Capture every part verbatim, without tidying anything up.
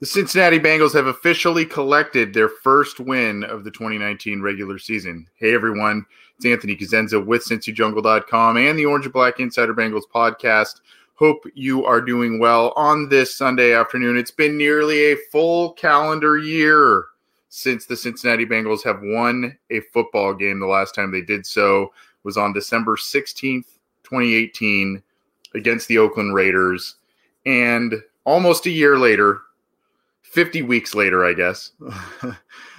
The Cincinnati Bengals have officially collected their first win of the twenty nineteen regular season. Hey, everyone. It's Anthony Cosenza with Cincy Jungle dot com and the Orange and Black Insider Bengals podcast. Hope you are doing well on this Sunday afternoon. It's been nearly a full calendar year since the Cincinnati Bengals have won a football game. The last time they did so was on December sixteenth, twenty eighteen against the Oakland Raiders. And almost a year later, fifty weeks later, I guess,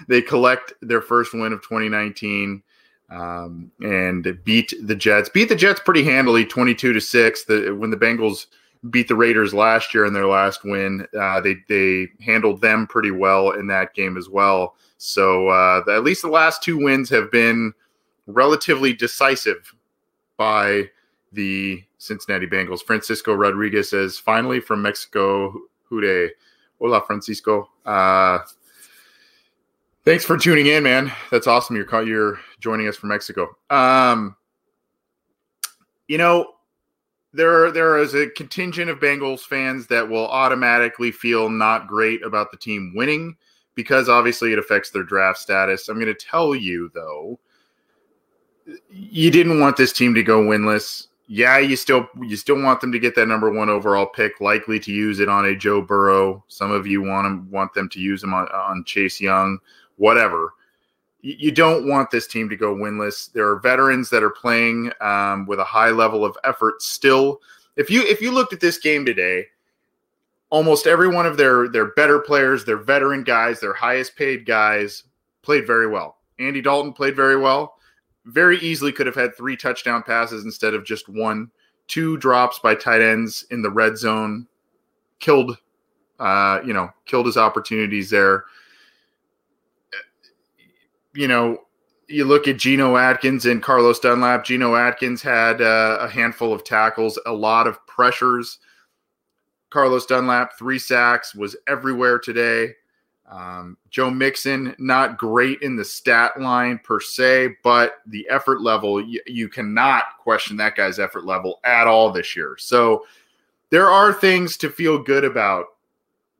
they collect their first win of twenty nineteen um, and beat the Jets. Beat the Jets pretty handily, twenty-two to six. The, when the Bengals beat the Raiders last year in their last win, uh, they they handled them pretty well in that game as well. So uh, the, at least the last two wins have been relatively decisive by the Cincinnati Bengals. Francisco Rodriguez says, finally from Mexico, Hude. Hola, Francisco. Uh, thanks for tuning in, man. That's awesome. You're you're joining us from Mexico. Um, you know, there there is a contingent of Bengals fans that will automatically feel not great about the team winning because obviously it affects their draft status. I'm going to tell you, though, you didn't want this team to go winless. Yeah, you still you still want them to get that number one overall pick, likely to use it on a Joe Burrow. Some of you want them, want them to use them on, on Chase Young, whatever. You don't want this team to go winless. There are veterans that are playing um, with a high level of effort still. If you if you looked at this game today, almost every one of their their better players, their veteran guys, their highest paid guys played very well. Andy Dalton played very well. Very easily could have had three touchdown passes instead of just one. Two drops by tight ends in the red zone killed, uh, you know, killed his opportunities there. You know, you look at Geno Atkins and Carlos Dunlap. Geno Atkins had uh, a handful of tackles, a lot of pressures. Carlos Dunlap, three sacks, was everywhere today. Um, Joe Mixon, not great in the stat line per se, but the effort level, you, you cannot question that guy's effort level at all this year. So there are things to feel good about,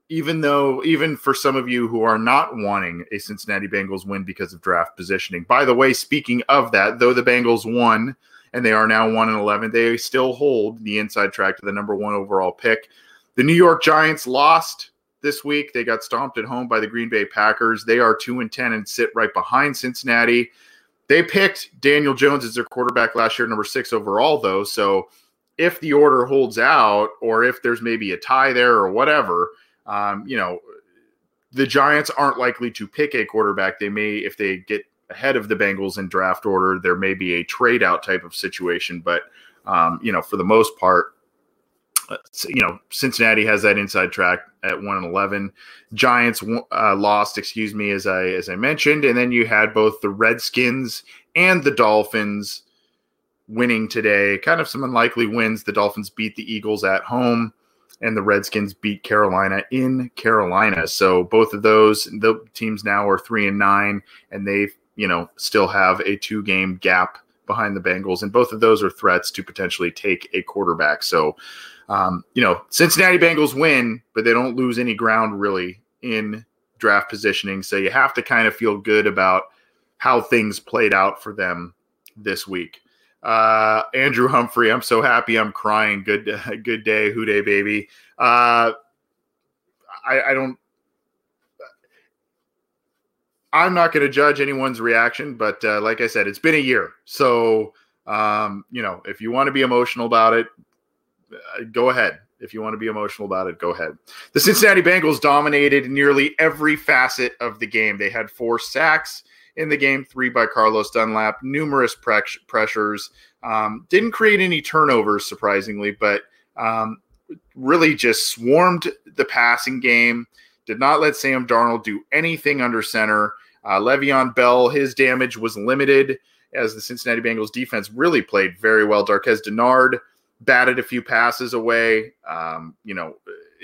even though, even for some of you who are not wanting a Cincinnati Bengals win because of draft positioning. By the way, speaking of that, though the Bengals won and they are now one and eleven, they still hold the inside track to the number one overall pick. The New York Giants lost this week. They got stomped at home by the Green Bay Packers. They are two and ten and sit right behind Cincinnati. They picked Daniel Jones as their quarterback last year, number six overall, though. So if the order holds out, or if there's maybe a tie there or whatever, um, you know, the Giants aren't likely to pick a quarterback. They may, if they get ahead of the Bengals in draft order, there may be a trade out type of situation. But, um, you know, for the most part, you know, Cincinnati has that inside track at one and eleven. Giants uh, lost, excuse me, as I as I mentioned. And then you had both the Redskins and the Dolphins winning today. Kind of some unlikely wins. The Dolphins beat the Eagles at home, and the Redskins beat Carolina in Carolina. So both of those the teams now are three and nine, and they, you know, still have a two-game gap behind the Bengals. And both of those are threats to potentially take a quarterback. So, um, you know, Cincinnati Bengals win, but they don't lose any ground really in draft positioning. So you have to kind of feel good about how things played out for them this week. Uh, Andrew Humphrey, I'm so happy I'm crying. Good, uh, good day. Hoo day, baby. Uh, I, I don't, I'm not going to judge anyone's reaction, but uh, like I said, it's been a year. So, um, you know, if you want to be emotional about it, uh, go ahead. If you want to be emotional about it, go ahead. The Cincinnati Bengals dominated nearly every facet of the game. They had four sacks in the game, three by Carlos Dunlap, numerous pre- pressures. Um, didn't create any turnovers, surprisingly, but um, really just swarmed the passing game. Did not let Sam Darnold do anything under center. Uh, Le'Veon Bell, his damage was limited as the Cincinnati Bengals defense really played very well. Darqueze Dennard batted a few passes away. Um, you know,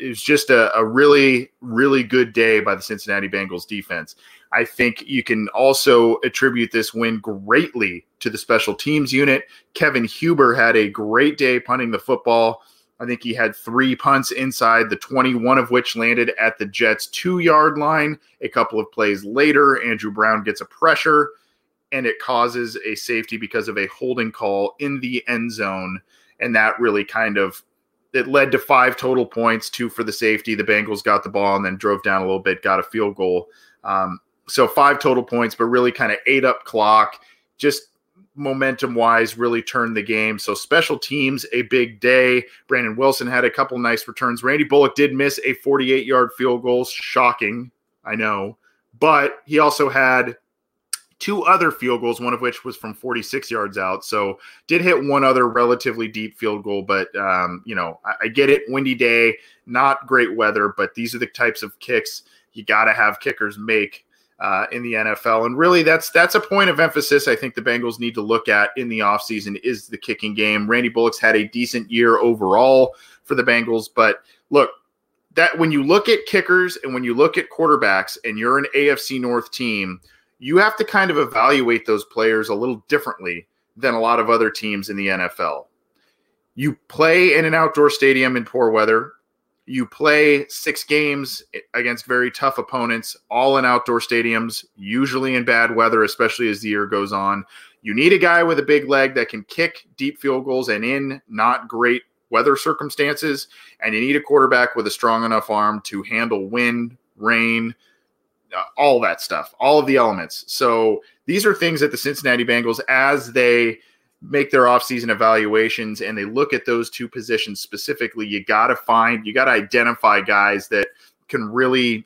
it was just a, a really, really good day by the Cincinnati Bengals defense. I think you can also attribute this win greatly to the special teams unit. Kevin Huber had a great day punting the football. I think he had three punts inside the twenty-one of which landed at the Jets' two-yard line. A couple of plays later, Andrew Brown gets a pressure, and it causes a safety because of a holding call in the end zone. And that really kind of – it led to five total points, two for the safety. The Bengals got the ball and then drove down a little bit, got a field goal. Um, so five total points, but really kind of ate up clock, just – momentum-wise, really turned the game. So special teams, a big day. Brandon Wilson had a couple nice returns. Randy Bullock did miss a forty-eight-yard field goal. Shocking, I know. But he also had two other field goals, one of which was from forty-six yards out. So did hit one other relatively deep field goal. But, um, you know, I, I get it. Windy day, not great weather. But these are the types of kicks you got to have kickers make Uh, in the N F L. And really, that's that's a point of emphasis I think the Bengals need to look at in the offseason is the kicking game. Randy Bullock's had a decent year overall for the Bengals. But look, that when you look at kickers and when you look at quarterbacks and you're an A F C North team, you have to kind of evaluate those players a little differently than a lot of other teams in the N F L. You play in an outdoor stadium in poor weather. You play six games against very tough opponents, all in outdoor stadiums, usually in bad weather, especially as the year goes on. You need a guy with a big leg that can kick deep field goals and in not great weather circumstances. And you need a quarterback with a strong enough arm to handle wind, rain, uh, all that stuff, all of the elements. So these are things that the Cincinnati Bengals, as they make their offseason evaluations and they look at those two positions specifically, you got to find, you got to identify guys that can really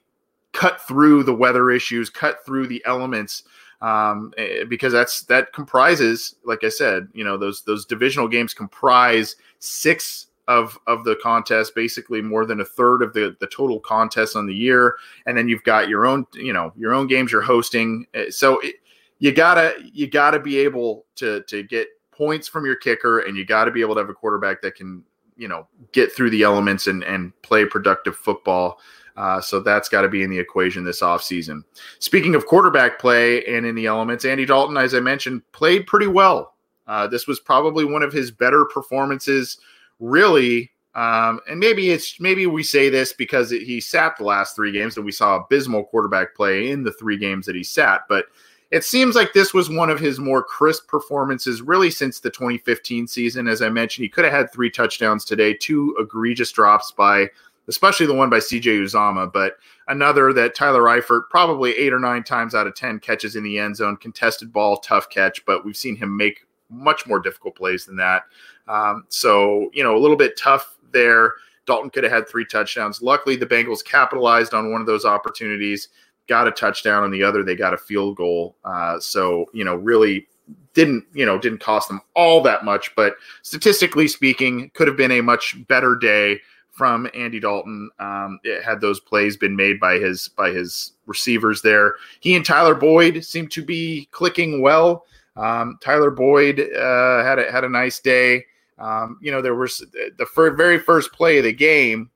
cut through the weather issues, cut through the elements, um, because that's, that comprises, like I said, you know, those, those divisional games comprise six of, of the contest, basically more than a third of the, the total contests on the year. And then you've got your own, you know, your own games you're hosting. So it, you gotta, you gotta be able to, to get points from your kicker, and you got to be able to have a quarterback that can, you know, get through the elements and, and play productive football. Uh, so that's got to be in the equation this offseason. Speaking of quarterback play and in the elements, Andy Dalton, as I mentioned, played pretty well. Uh, this was probably one of his better performances, really. Um, and maybe it's maybe we say this because it, he sat the last three games, and we saw abysmal quarterback play in the three games that he sat, but it seems like this was one of his more crisp performances really since the twenty fifteen season. As I mentioned, he could have had three touchdowns today, two egregious drops by, especially the one by C J. Uzomah, but another that Tyler Eifert probably eight or nine times out of ten catches in the end zone, contested ball, tough catch, but we've seen him make much more difficult plays than that. Um, so, you know, a little bit tough there. Dalton could have had three touchdowns. Luckily, the Bengals capitalized on one of those opportunities. Got a touchdown, and the other they got a field goal. Uh, so, you know, really didn't, you know, didn't cost them all that much. But statistically speaking, could have been a much better day from Andy Dalton. Um, it had those plays been made by his by his receivers there. He and Tyler Boyd seemed to be clicking well. Um, Tyler Boyd uh, had a, had a nice day. Um, you know, there was the fir- very first play of the game.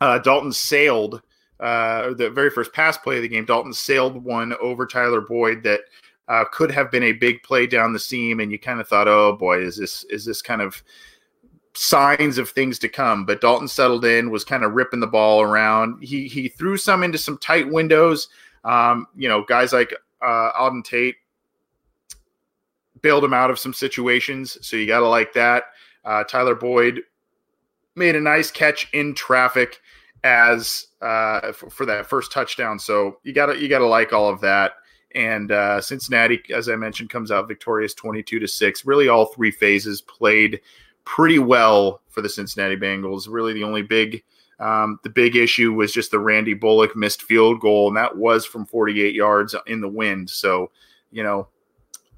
Uh, Dalton sailed. Uh, the very first pass play of the game, Dalton sailed one over Tyler Boyd that uh, could have been a big play down the seam, and you kind of thought, oh boy, is this is this kind of signs of things to come? But Dalton settled in, was kind of ripping the ball around. He he threw some into some tight windows. Um, you know, guys like uh, Auden Tate bailed him out of some situations, so you got to like that. Uh, Tyler Boyd made a nice catch in traffic. as uh, for, for that first touchdown. So you gotta you gotta like all of that. And uh, Cincinnati, as I mentioned, comes out victorious twenty-two to six. Really, all three phases played pretty well for the Cincinnati Bengals. Really, the only big um, the big issue was just the Randy Bullock missed field goal, and that was from forty-eight yards in the wind. So, you know,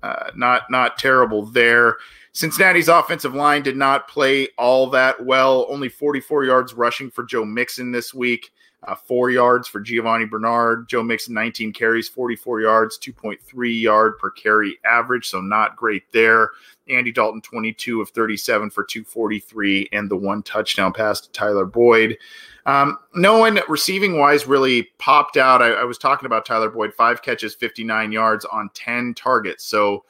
uh, not not terrible there. Cincinnati's offensive line did not play all that well. Only forty-four yards rushing for Joe Mixon this week, uh, four yards for Giovanni Bernard. Joe Mixon, nineteen carries, forty-four yards, two point three yard per carry average, so not great there. Andy Dalton, twenty-two of thirty-seven for two forty-three, and the one touchdown pass to Tyler Boyd. Um, no one receiving-wise really popped out. I, I was talking about Tyler Boyd, five catches, fifty-nine yards on ten targets. So,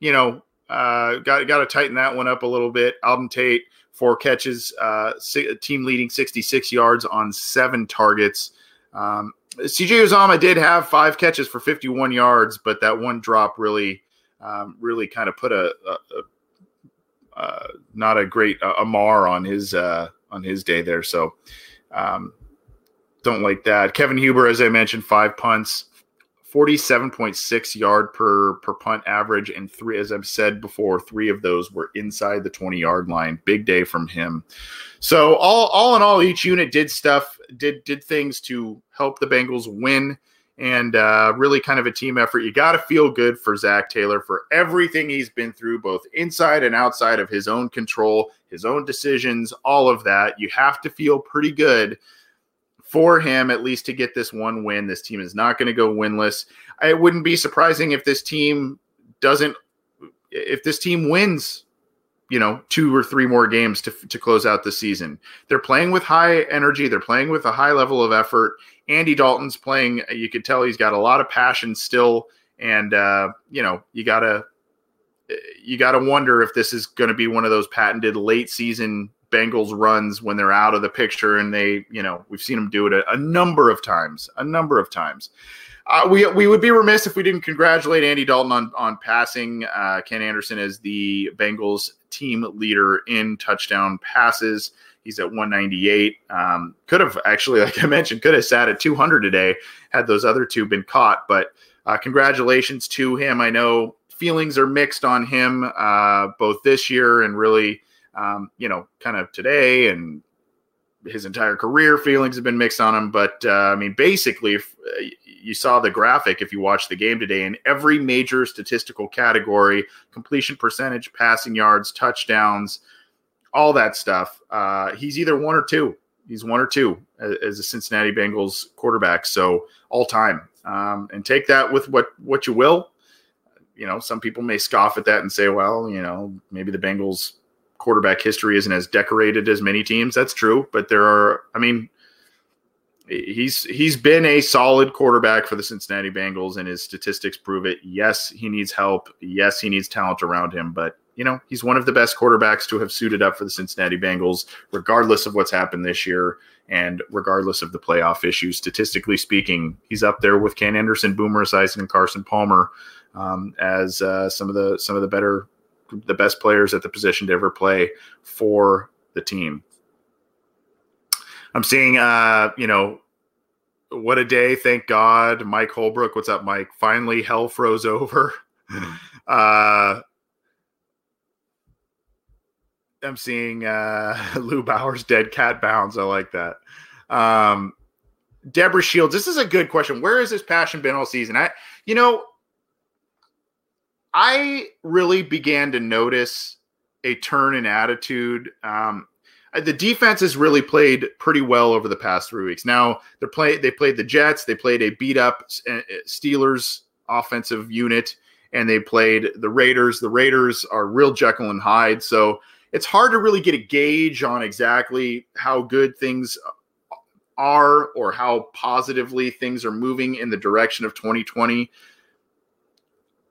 you know, Uh, got got to tighten that one up a little bit. Auden Tate, four catches, uh, si- team leading sixty-six yards on seven targets. Um, C J. Uzomah did have five catches for fifty-one yards, but that one drop really, um, really kind of put a, a, a uh, not a great uh, a mar on his uh, on his day there. So um, don't like that. Kevin Huber, as I mentioned, five punts. forty-seven point six yard per per punt average, and three, as I've said before, three of those were inside the twenty yard line. Big day from him. So all all in all, each unit did stuff, did did things to help the Bengals win, and uh, really kind of a team effort. You got to feel good for Zach Taylor for everything he's been through, both inside and outside of his own control, his own decisions, all of that. You have to feel pretty good for him, at least, to get this one win. This team is not going to go winless. It wouldn't be surprising if this team doesn't, if this team wins, you know, two or three more games to to close out the season. They're playing with high energy. They're playing with a high level of effort. Andy Dalton's playing. You could tell he's got a lot of passion still. And, uh, you know, you gotta, you gotta wonder if this is going to be one of those patented late season Bengals runs when they're out of the picture, and they, you know, we've seen them do it a, a number of times, a number of times. Uh, we we would be remiss if we didn't congratulate Andy Dalton on, on passing uh, Ken Anderson as the Bengals team leader in touchdown passes. He's at one ninety-eight. Um, could have actually, like I mentioned, could have sat at two hundred today had those other two been caught, but uh, congratulations to him. I know feelings are mixed on him uh, both this year and really, Um, you know, kind of today, and his entire career feelings have been mixed on him. But, uh, I mean, basically, if, uh, you saw the graphic if you watched the game today. In every major statistical category, completion percentage, passing yards, touchdowns, all that stuff, uh, he's either one or two. He's one or two as, as a Cincinnati Bengals quarterback, so all time. Um, and take that with what, what you will. You know, some people may scoff at that and say, well, you know, maybe the Bengals – quarterback history isn't as decorated as many teams. That's true, but there are, I mean, he's he's been a solid quarterback for the Cincinnati Bengals, and his statistics prove it. Yes, he needs help. Yes, he needs talent around him, but, you know, he's one of the best quarterbacks to have suited up for the Cincinnati Bengals, regardless of what's happened this year and regardless of the playoff issues. Statistically speaking, he's up there with Ken Anderson, Boomer Esiason, and Carson Palmer um, as uh, some of the some of the better the best players at the position to ever play for the team. I'm seeing, uh, you know, what a day. Thank God. Mike Holbrook. What's up, Mike? Finally, hell froze over. uh, I'm seeing, uh, Lou Bauer's dead cat bounds. I like that. Um, Deborah Shields. This is a good question. Where has his passion been all season? I, you know, I really began to notice a turn in attitude. Um, the defense has really played pretty well over the past three weeks. Now they're play they played the Jets, they played a beat up Steelers offensive unit, and they played the Raiders. The Raiders are real Jekyll and Hyde, so it's hard to really get a gauge on exactly how good things are or how positively things are moving in the direction of twenty twenty.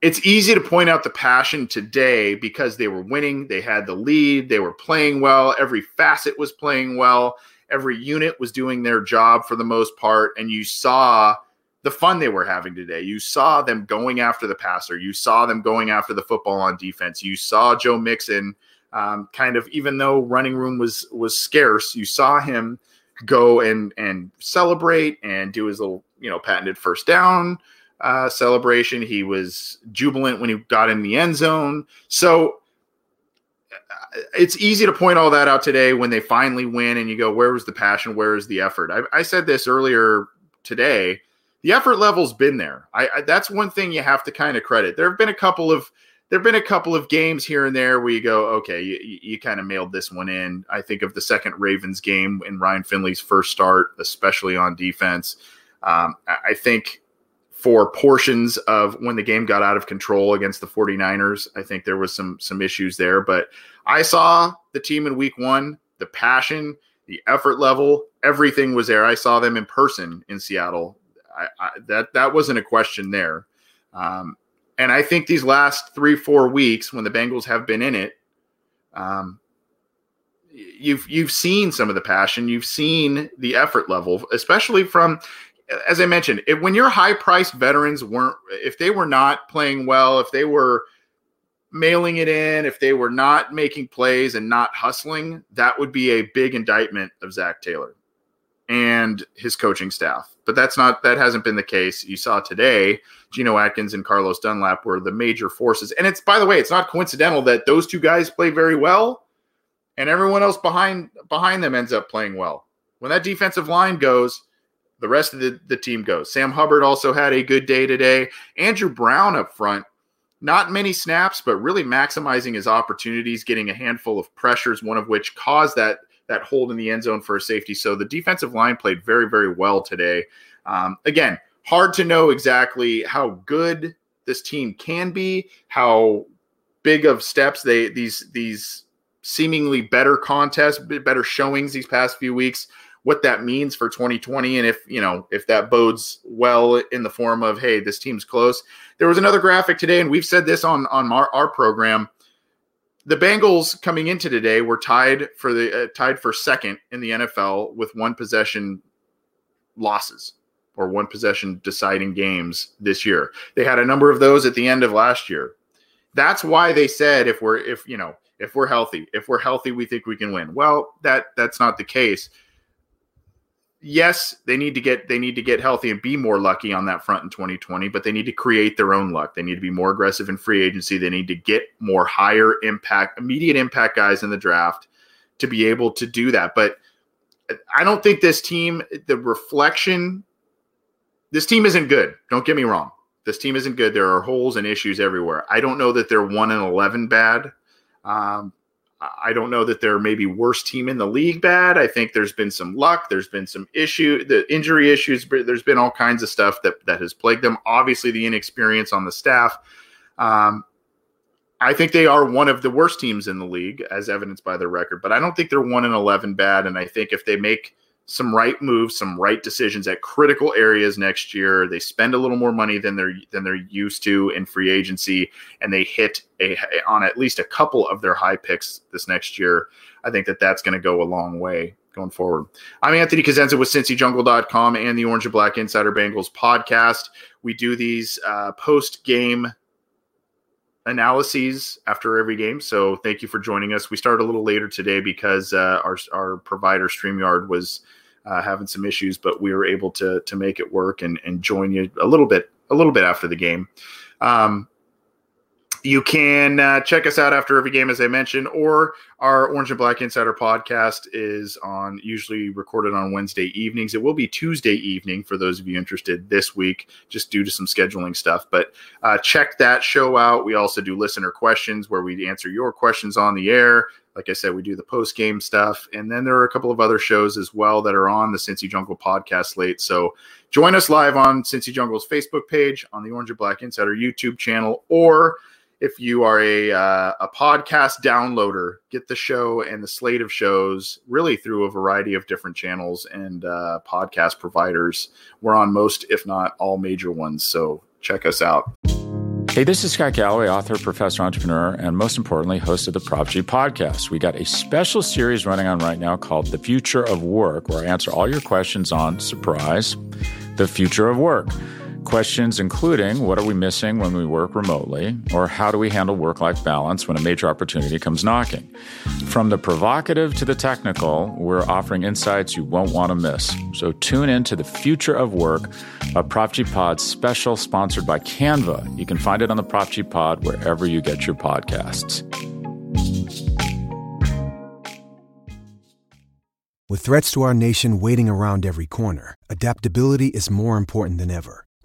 It's easy to point out the passion today because they were winning. They had the lead. They were playing well. Every facet was playing well. Every unit was doing their job for the most part. And you saw the fun they were having today. You saw them going after the passer. You saw them going after the football on defense. You saw Joe Mixon um, kind of, even though running room was was scarce, you saw him go and and celebrate and do his little, you know, patented first down uh, celebration. He was jubilant when he got in the end zone. So it's easy to point all that out today when they finally win and you go, where was the passion? Where is the effort? I, I said this earlier today. The effort level's been there. I, I that's one thing you have to kind of credit. There have been a couple of there have been a couple of games here and there where you go, okay, you, you kind of mailed this one in. I think of the second Ravens game in Ryan Finley's first start, especially on defense. Um, I think for portions of when the game got out of control against the 49ers, I think there was some some issues there. But I saw the team in week one, the passion, the effort level, everything was there. I saw them in person in Seattle. I, I, that that wasn't a question there. Um, And I think these last three, four weeks when the Bengals have been in it, um, you've you've seen some of the passion. You've seen the effort level, especially from, as I mentioned, if, when your high-priced veterans weren't – if they were not playing well, if they were mailing it in, if they were not making plays and not hustling, that would be a big indictment of Zach Taylor and his coaching staff. But that's not, that hasn't been the case. You saw today, Geno Atkins and Carlos Dunlap were the major forces. And it's, by the way, it's not coincidental that those two guys play very well and everyone else behind, behind them ends up playing well. When that defensive line goes, the rest of the, the team goes. Sam Hubbard also had a good day today. Andrew Brown up front, not many snaps, but really maximizing his opportunities, getting a handful of pressures, one of which caused that that hold in the end zone for a safety. So the defensive line played very, very well today. Um, again, hard to know exactly how good this team can be, how big of steps they these these seemingly better contests, better showings these past few weeks, what that means for twenty twenty. And if, you know, if that bodes well in the form of, hey, this team's close. There was another graphic today, and we've said this on, on our, our program. The Bengals coming into today were tied for the uh, tied for second in the N F L with one possession losses or one possession deciding games this year. They had a number of those at the end of last year. That's why they said if we're if you know if we're healthy, if we're healthy, we think we can win. Well, that that's not the case. Yes, they need to get they need to get healthy and be more lucky on that front in twenty twenty, but they need to create their own luck. They need to be more aggressive in free agency. They need to get more higher impact, immediate impact guys in the draft to be able to do that. But I don't think this team, the reflection, this team isn't good. Don't get me wrong. This team isn't good. There are holes and issues everywhere. I don't know that they're one and eleven bad. Um I don't know that they're maybe worst team in the league bad. I think there's been some luck. There's been some issue, the injury issues. But there's been all kinds of stuff that, that has plagued them. Obviously, the inexperience on the staff. Um, I think they are one of the worst teams in the league, as evidenced by their record. But I don't think they're one and eleven bad. And I think if they make some right moves, some right decisions at critical areas next year, they spend a little more money than they're than they're used to in free agency, and they hit a, on at least a couple of their high picks this next year, I think that that's going to go a long way going forward. I'm Anthony Cosenza with Cincy Jungle dot com and the Orange and Black Insider Bengals podcast. We do these uh, post-game analyses after every game. So thank you for joining us. We started a little later today because uh, our our provider StreamYard was uh, having some issues, but we were able to to make it work and, and join you a little bit a little bit after the game. Um, you can uh, check us out after every game, as I mentioned, or our Orange and Black Insider podcast is on usually recorded on Wednesday evenings. It will be Tuesday evening for those of you interested this week, just due to some scheduling stuff. But uh, check that show out. We also do listener questions where we answer your questions on the air. Like I said, we do the post-game stuff. And then there are a couple of other shows as well that are on the Cincy Jungle podcast slate. So join us live on Cincy Jungle's Facebook page, on the Orange and Black Insider YouTube channel, or if you are a uh, a podcast downloader, get the show and the slate of shows really through a variety of different channels and uh, podcast providers. We're on most, if not all, major ones. So check us out. Hey, this is Scott Galloway, author, professor, entrepreneur, and most importantly, host of the Prop G podcast. We got a special series running on right now called The Future of Work, where I answer all your questions on, surprise, the future of work. questions including what are we missing when we work remotely, or how do we handle work-life balance when a major opportunity comes knocking? From the provocative to the technical, we're offering insights you won't want to miss. So tune in to The Future of Work, a Prop G Pod special sponsored by Canva. You can find it on the Prop G Pod wherever you get your podcasts. With threats to our nation waiting around every corner, adaptability is more important than ever.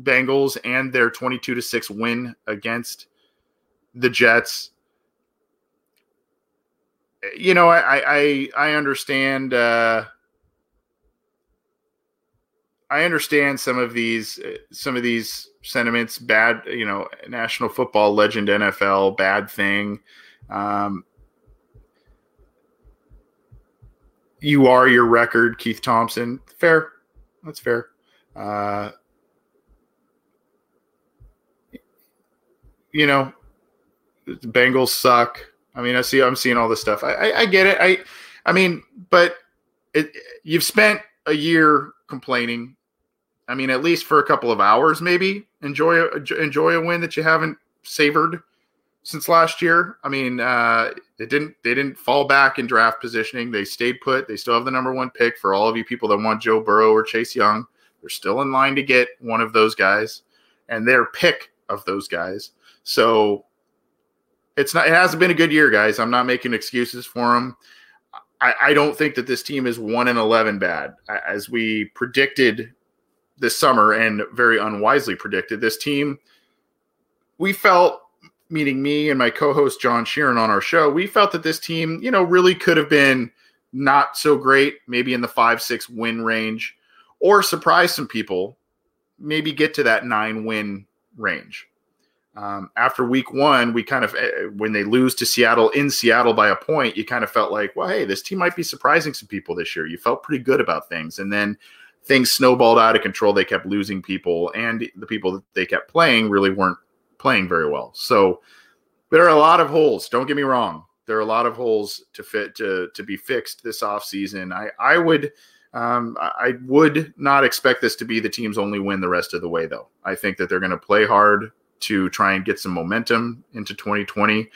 Bengals and their twenty-two to six win against the Jets. You know, I I, I understand uh, I understand some of these some of these sentiments. Bad, you know, National Football Legend N F L, bad thing. Um, You are your record, Keith Thompson. Fair. That's fair. Uh, you know, the Bengals suck. I mean, I see, I'm seeing all this stuff. I, I, I get it. I, I mean, but it, you've spent a year complaining. I mean, at least for a couple of hours, maybe enjoy, a, enjoy a win that you haven't savored since last year. I mean, uh, it didn't, they didn't fall back in draft positioning. They stayed put. They still have the number one pick. For all of you people that want Joe Burrow or Chase Young, they're still in line to get one of those guys and their pick of those guys. So it's not, it hasn't been a good year, guys. I'm not making excuses for them. I, I don't think that this team is one and eleven bad. As we predicted this summer, and very unwisely predicted, this team, we felt, meaning me and my co-host John Sheeran on our show, we felt that this team, you know, really could have been not so great, maybe in the five, six win range, or surprise some people, maybe get to that nine win range. Um, after week one, we kind of, when they lose to Seattle in Seattle by a point, you kind of felt like, well, hey, this team might be surprising some people this year. You felt pretty good about things. And then things snowballed out of control. They kept losing people, and the people that they kept playing really weren't playing very well. So there are a lot of holes. Don't get me wrong. There are a lot of holes to fit to, to be fixed this offseason. I, I would um, I would not expect this to be the team's only win the rest of the way, though. I think that they're going to play hard to try and get some momentum into twenty twenty.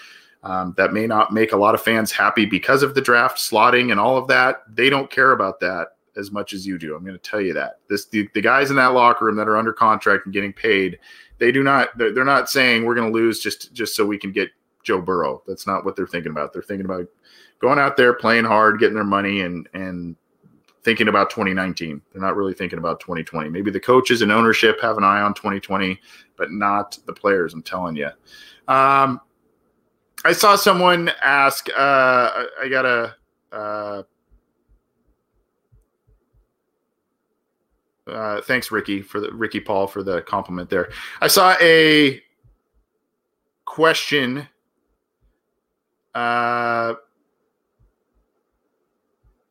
Um, that may not make a lot of fans happy because of the draft slotting and all of that. They don't care about that as much as you do. I'm going to tell you that. This the, the guys in that locker room that are under contract and getting paid, they do not, they're, they're not saying we're going to lose just, just so we can get Joe Burrow. That's not what they're thinking about. They're thinking about going out there, playing hard, getting their money, and, and thinking about twenty nineteen. They're not really thinking about twenty twenty. Maybe the coaches and ownership have an eye on twenty twenty, but not the players. I'm telling you. Um, I saw someone ask, uh, I, I got a, uh, Uh, thanks, Ricky, for the Ricky Paul for the compliment there. I saw a question. Uh,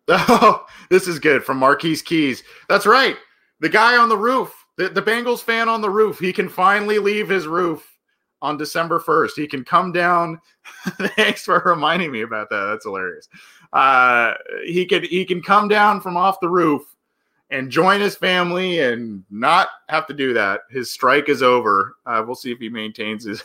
oh, this is good from Marquise Keys. That's right, the guy on the roof, the, the Bengals fan on the roof. He can finally leave his roof on December first. He can come down. Thanks for reminding me about that. That's hilarious. Uh, he could he can come down from off the roof and join his family and not have to do that. His strike is over. Uh, we'll see if he maintains his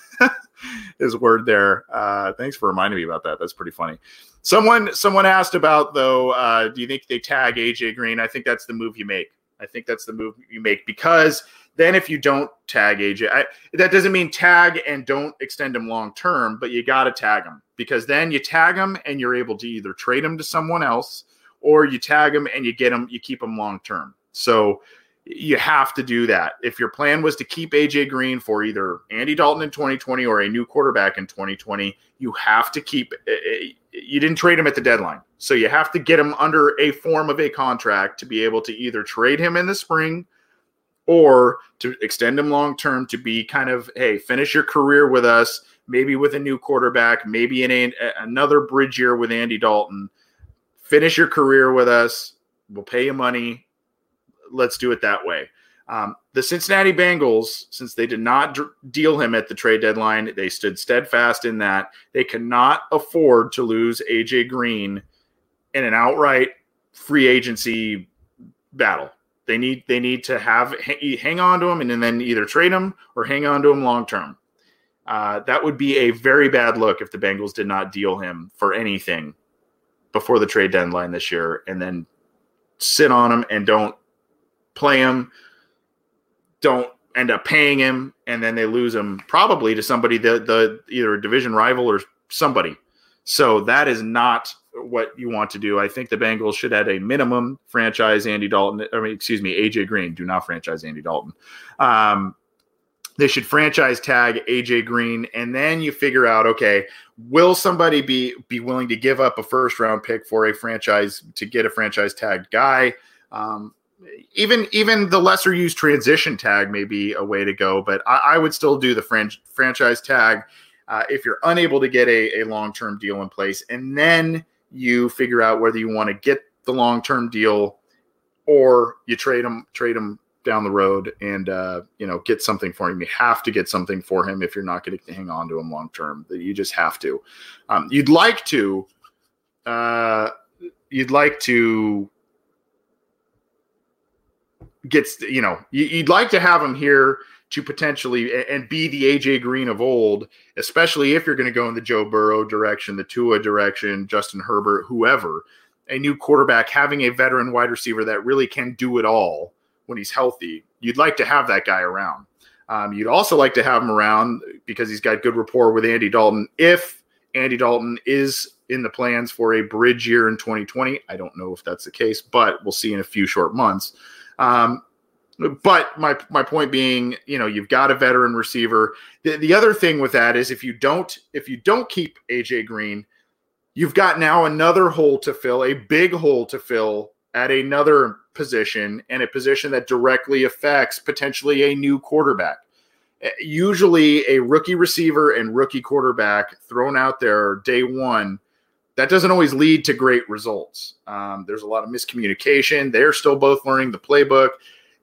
his word there. Uh, thanks for reminding me about that. That's pretty funny. Someone someone asked about, though, uh, do you think they tag A J. Green? I think that's the move you make. I think that's the move you make, because then if you don't tag A J, I, that doesn't mean tag and don't extend him long term, but you got to tag him, because then you tag him and you're able to either trade him to someone else, or you tag them and you get them, you keep them long-term. So you have to do that. If your plan was to keep A J. Green for either Andy Dalton in twenty twenty or a new quarterback in twenty twenty, you have to keep – you didn't trade him at the deadline. So you have to get him under a form of a contract to be able to either trade him in the spring or to extend him long-term to be kind of, hey, finish your career with us, maybe with a new quarterback, maybe an, another bridge year with Andy Dalton. Finish your career with us. We'll pay you money. Let's do it that way. Um, the Cincinnati Bengals, since they did not d- deal him at the trade deadline, they stood steadfast in that. They cannot afford to lose A J. Green in an outright free agency battle. They need they need to have hang on to him and then either trade him or hang on to him long term. Uh, that would be a very bad look if the Bengals did not deal him for anything before the trade deadline this year and then sit on him and don't play him, don't end up paying him, and then they lose him probably to somebody, the, the either a division rival or somebody. So that is not what you want to do. I think the Bengals should at a minimum franchise Andy Dalton. I mean, excuse me, A J Green. Do not franchise Andy Dalton. Um, they should franchise tag A J Green. And then you figure out, okay, will somebody be, be willing to give up a first round pick for a franchise to get a franchise tagged guy? Um, even, even the lesser used transition tag may be a way to go, but I, I would still do the franch- franchise tag uh, if you're unable to get a, a long-term deal in place. And then you figure out whether you want to get the long-term deal or you trade him, trade him down the road and, uh, you know, get something for him. You have to get something for him if you're not going to hang on to him long-term. You just have to. Um, you'd like to, uh, you'd like to get, you know, you'd like to have him here to potentially and be the A J Green of old, especially if you're going to go in the Joe Burrow direction, the Tua direction, Justin Herbert, whoever, a new quarterback, having a veteran wide receiver that really can do it all when he's healthy. You'd like to have that guy around. Um, you'd also like to have him around because he's got good rapport with Andy Dalton. If Andy Dalton is in the plans for a bridge year in twenty twenty, I don't know if that's the case, but we'll see in a few short months. Um, But my my point being, you know, you've got a veteran receiver. The, the other thing with that is if you don't if you don't keep A J Green, you've got now another hole to fill, a big hole to fill at another position, and a position that directly affects potentially a new quarterback. Usually a rookie receiver and rookie quarterback thrown out there day one, that doesn't always lead to great results. Um, there's a lot of miscommunication. They're still both learning the playbook.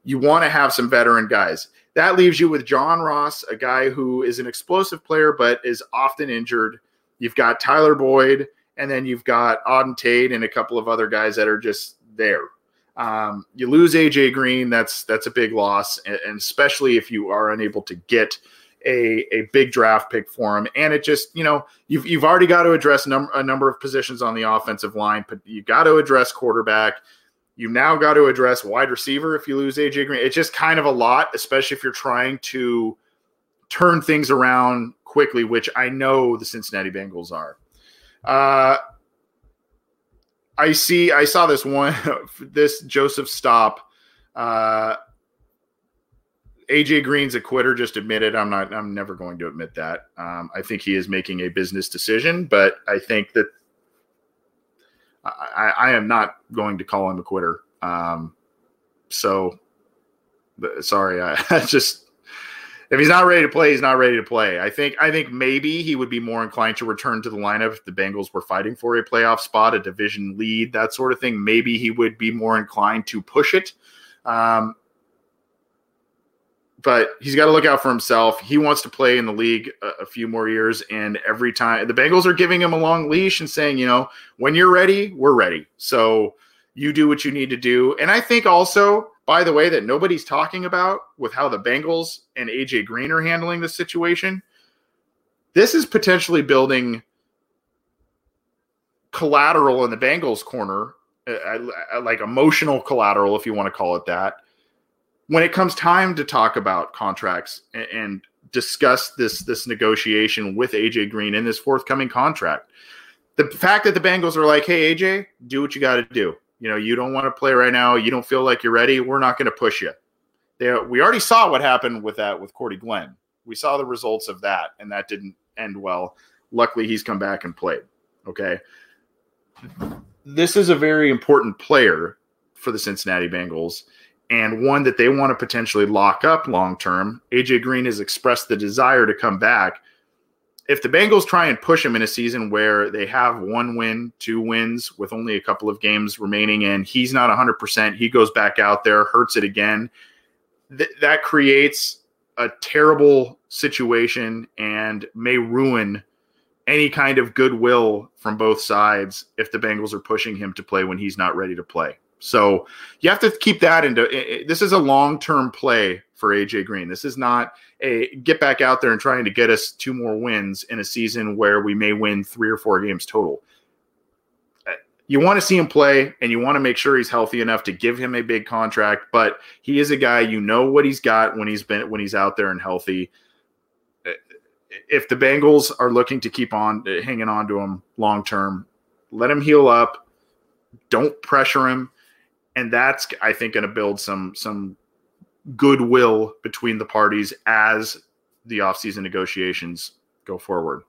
You want to have some veteran guys. That leaves you with John Ross, a guy who is an explosive player but is often injured. You've got Tyler Boyd, and then you've got Auden Tate and a couple of other guys that are just there. Um, you lose A J Green. That's that's a big loss, and, and especially if you are unable to get a a big draft pick for him. And it just, you know, you've you've already got to address num- a number of positions on the offensive line, but you've got to address quarterback. You've now got to address wide receiver if you lose A J Green. It's just kind of a lot, especially if you're trying to turn things around quickly, which I know the Cincinnati Bengals are. Uh, I see. I saw this one, this Joseph Stopp. Uh, A J Green's a quitter. Just admit it. I'm not. I'm never going to admit that. Um, I think he is making a business decision, but I think that I, I am not going to call him a quitter. Um, so, sorry. I, I just if he's not ready to play, he's not ready to play. I think I think maybe he would be more inclined to return to the lineup if the Bengals were fighting for a playoff spot, a division lead, that sort of thing. Maybe he would be more inclined to push it. Um, but he's got to look out for himself. He wants to play in the league a, a few more years. And every time the Bengals are giving him a long leash and saying, you know, when you're ready, we're ready. So you do what you need to do. And I think also, by the way, that nobody's talking about with how the Bengals and A J Green are handling this situation. This is potentially building collateral in the Bengals corner, like emotional collateral, if you want to call it that, when it comes time to talk about contracts and, and discuss this, this negotiation with A J Green in this forthcoming contract. The fact that the Bengals are like, hey, A J, do what you got to do. You know, you don't want to play right now. You don't feel like you're ready. We're not going to push you. They, we already saw what happened with that with Cordy Glenn. We saw the results of that, and that didn't end well. Luckily, he's come back and played. Okay. This is a very important player for the Cincinnati Bengals. and one that they want to potentially lock up long-term. A J. Green has expressed the desire to come back. If the Bengals try and push him in a season where they have one win, two wins, with only a couple of games remaining, and he's not one hundred percent, he goes back out there, hurts it again, th- that creates a terrible situation and may ruin any kind of goodwill from both sides if the Bengals are pushing him to play when he's not ready to play. So you have to keep that into it. This is a long-term play for A J Green. This is not a get back out there and trying to get us two more wins in a season where we may win three or four games total. You want to see him play, and you want to make sure he's healthy enough to give him a big contract, but he is a guy, you know what he's got when he's been, when he's out there and healthy. If the Bengals are looking to keep on hanging on to him long-term, let him heal up. Don't pressure him. And that's, I think, going to build some some goodwill between the parties as the offseason negotiations go forward.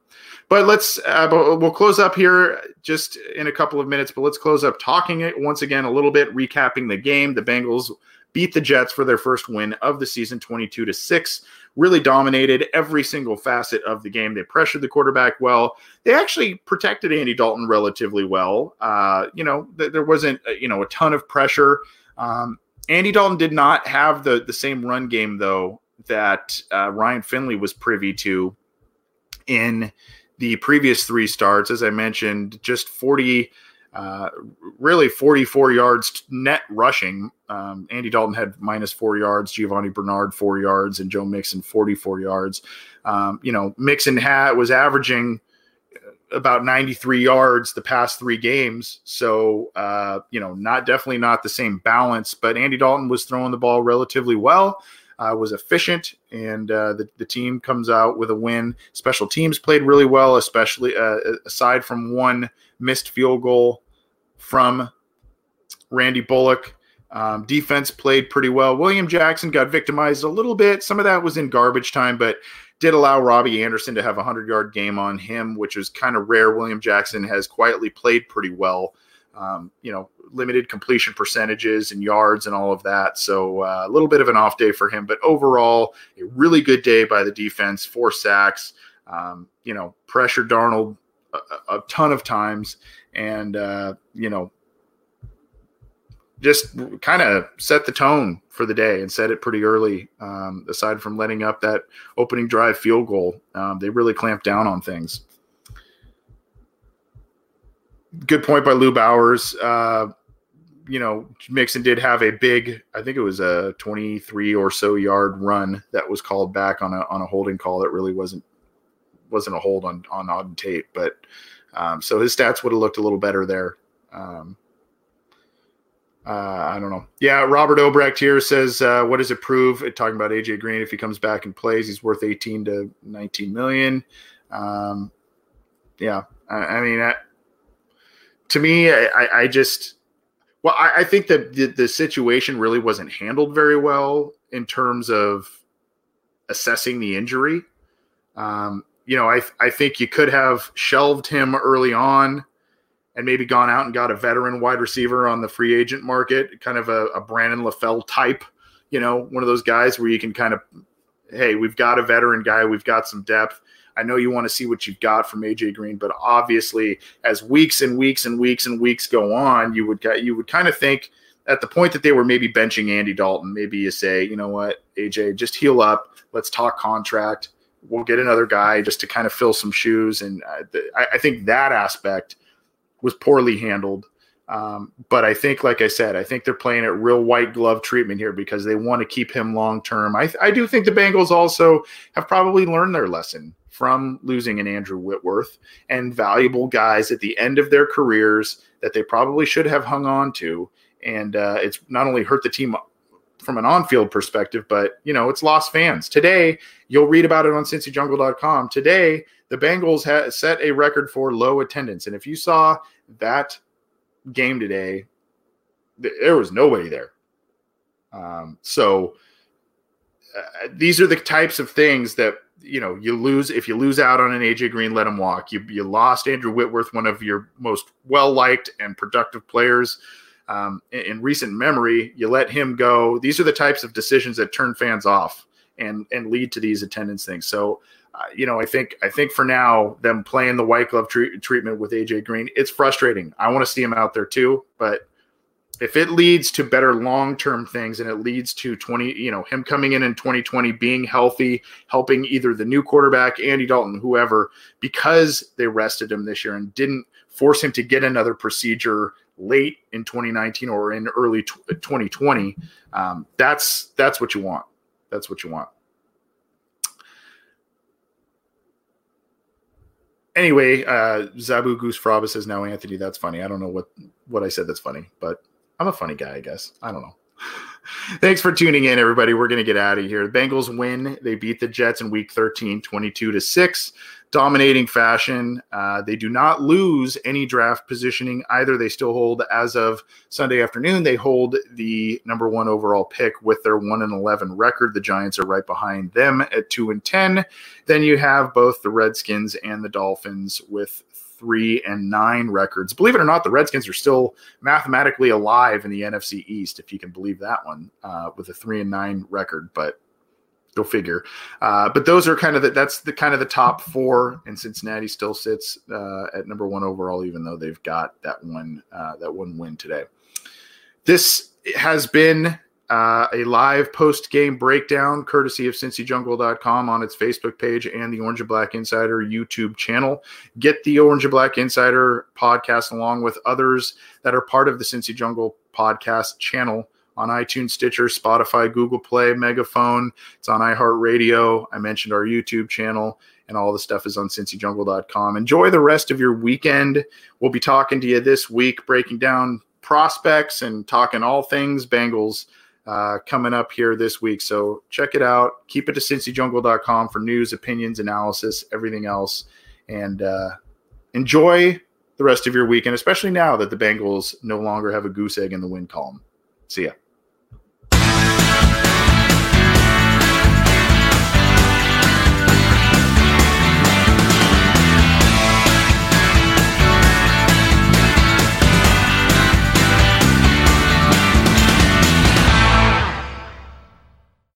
But let's uh, but we'll close up here just in a couple of minutes. But let's close up talking it once again a little bit, recapping the game. The Bengals beat the Jets for their first win of the season, twenty-two to six. Really dominated every single facet of the game. They pressured the quarterback well. They actually protected Andy Dalton relatively well. Uh, you know, th- there wasn't you know a ton of pressure. Um, Andy Dalton did not have the the same run game though that uh, Ryan Finley was privy to in the previous three starts. As I mentioned, just forty. Uh, really forty-four yards net rushing. Um, Andy Dalton had minus four yards, Giovanni Bernard four yards, and Joe Mixon forty-four yards. Um, you know, Mixon had, was averaging about ninety-three yards the past three games. So, uh, you know, not definitely not the same balance, but Andy Dalton was throwing the ball relatively well, uh, was efficient, and uh, the, the team comes out with a win. Special teams played really well, especially uh, aside from one missed field goal from Randy Bullock. Um, defense played pretty well. William Jackson got victimized a little bit. Some of that was in garbage time, but did allow Robbie Anderson to have a hundred-yard game on him, which is kind of rare. William Jackson has quietly played pretty well. Um, you know, limited completion percentages and yards and all of that. So uh, a little bit of an off day for him, but overall a really good day by the defense. Four sacks, um, you know, pressured Darnold a, a ton of times, and uh, you know, just kind of set the tone for the day and set it pretty early. Um, aside from letting up that opening drive field goal, um, they really clamped down on things. Good point by Lou Bowers. Uh, you know, Mixon did have a big, I think it was a twenty-three or so yard run that was called back on a on a holding call that really wasn't wasn't a hold on on Auden Tate, but um, so his stats would have looked a little better there. Um, uh, I don't know. Yeah, Robert Obrecht here says, uh, "What does it prove?" Talking about A J Green, if he comes back and plays, he's worth eighteen to nineteen million. Um, yeah, I, I mean. I, To me, I, I just – well, I, I think that the, the situation really wasn't handled very well in terms of assessing the injury. Um, you know, I I think you could have shelved him early on and maybe gone out and got a veteran wide receiver on the free agent market, kind of a, a Brandon LaFell type, you know, one of those guys where you can kind of, hey, we've got a veteran guy, we've got some depth. I know you want to see what you've got from A J Green, but obviously as weeks and weeks and weeks and weeks go on, you would you would kind of think at the point that they were maybe benching Andy Dalton, maybe you say, you know what, A J, just heal up. Let's talk contract. We'll get another guy just to kind of fill some shoes. And I, I think that aspect was poorly handled. Um, but I think, like I said, I think they're playing at real white glove treatment here because they want to keep him long-term. I, I do think the Bengals also have probably learned their lesson from losing an Andrew Whitworth and valuable guys at the end of their careers that they probably should have hung on to. And uh, it's not only hurt the team from an on-field perspective, but, you know, it's lost fans. Today, you'll read about it on Cincy Jungle dot com. Today, the Bengals ha- set a record for low attendance. And if you saw that game today, th- there was nobody there. Um, so uh, these are the types of things that, you know, you lose if you lose out on an A J Green, let him walk. You you lost Andrew Whitworth, one of your most well liked and productive players. um, in, in recent memory, you let him go. These are the types of decisions that turn fans off and and lead to these attendance things. So, uh, you know, I think I think for now, them playing the white glove tre- treatment with A J Green, it's frustrating. I want to see him out there too, but if it leads to better long-term things and it leads to twenty, you know, him coming in in twenty twenty, being healthy, helping either the new quarterback, Andy Dalton, whoever, because they rested him this year and didn't force him to get another procedure late in twenty nineteen or in early twenty twenty. Um, that's, that's what you want. That's what you want. Anyway, uh, Zabu Goose Fraba says, now, Anthony, that's funny. I don't know what, what I said that's funny, but I'm a funny guy, I guess. I don't know. Thanks for tuning in, everybody. We're going to get out of here. The Bengals win. They beat the Jets in week thirteen, twenty-two to six, dominating fashion. Uh, they do not lose any draft positioning either. They still hold, as of Sunday afternoon, they hold the number one overall pick with their one and eleven record. The Giants are right behind them at two and ten. Then you have both the Redskins and the Dolphins with three and nine records. Believe it or not, the Redskins are still mathematically alive in the N F C East, if you can believe that one, uh, with a three and nine record, but go figure. Uh, but those are kind of the, that's the kind of the top four, and Cincinnati still sits uh, at number one overall, even though they've got that one, uh, that one win today. This has been Uh, a live post-game breakdown courtesy of Cincy Jungle dot com on its Facebook page and the Orange and Black Insider YouTube channel. Get the Orange and Black Insider podcast along with others that are part of the Cincy Jungle podcast channel on iTunes, Stitcher, Spotify, Google Play, Megaphone. It's on iHeartRadio. I mentioned our YouTube channel, and all the stuff is on Cincy Jungle dot com. Enjoy the rest of your weekend. We'll be talking to you this week, breaking down prospects and talking all things Bengals Uh, coming up here this week. So check it out. Keep it to Cincy Jungle dot com for news, opinions, analysis, everything else. And uh, enjoy the rest of your weekend, especially now that the Bengals no longer have a goose egg in the win column. See ya.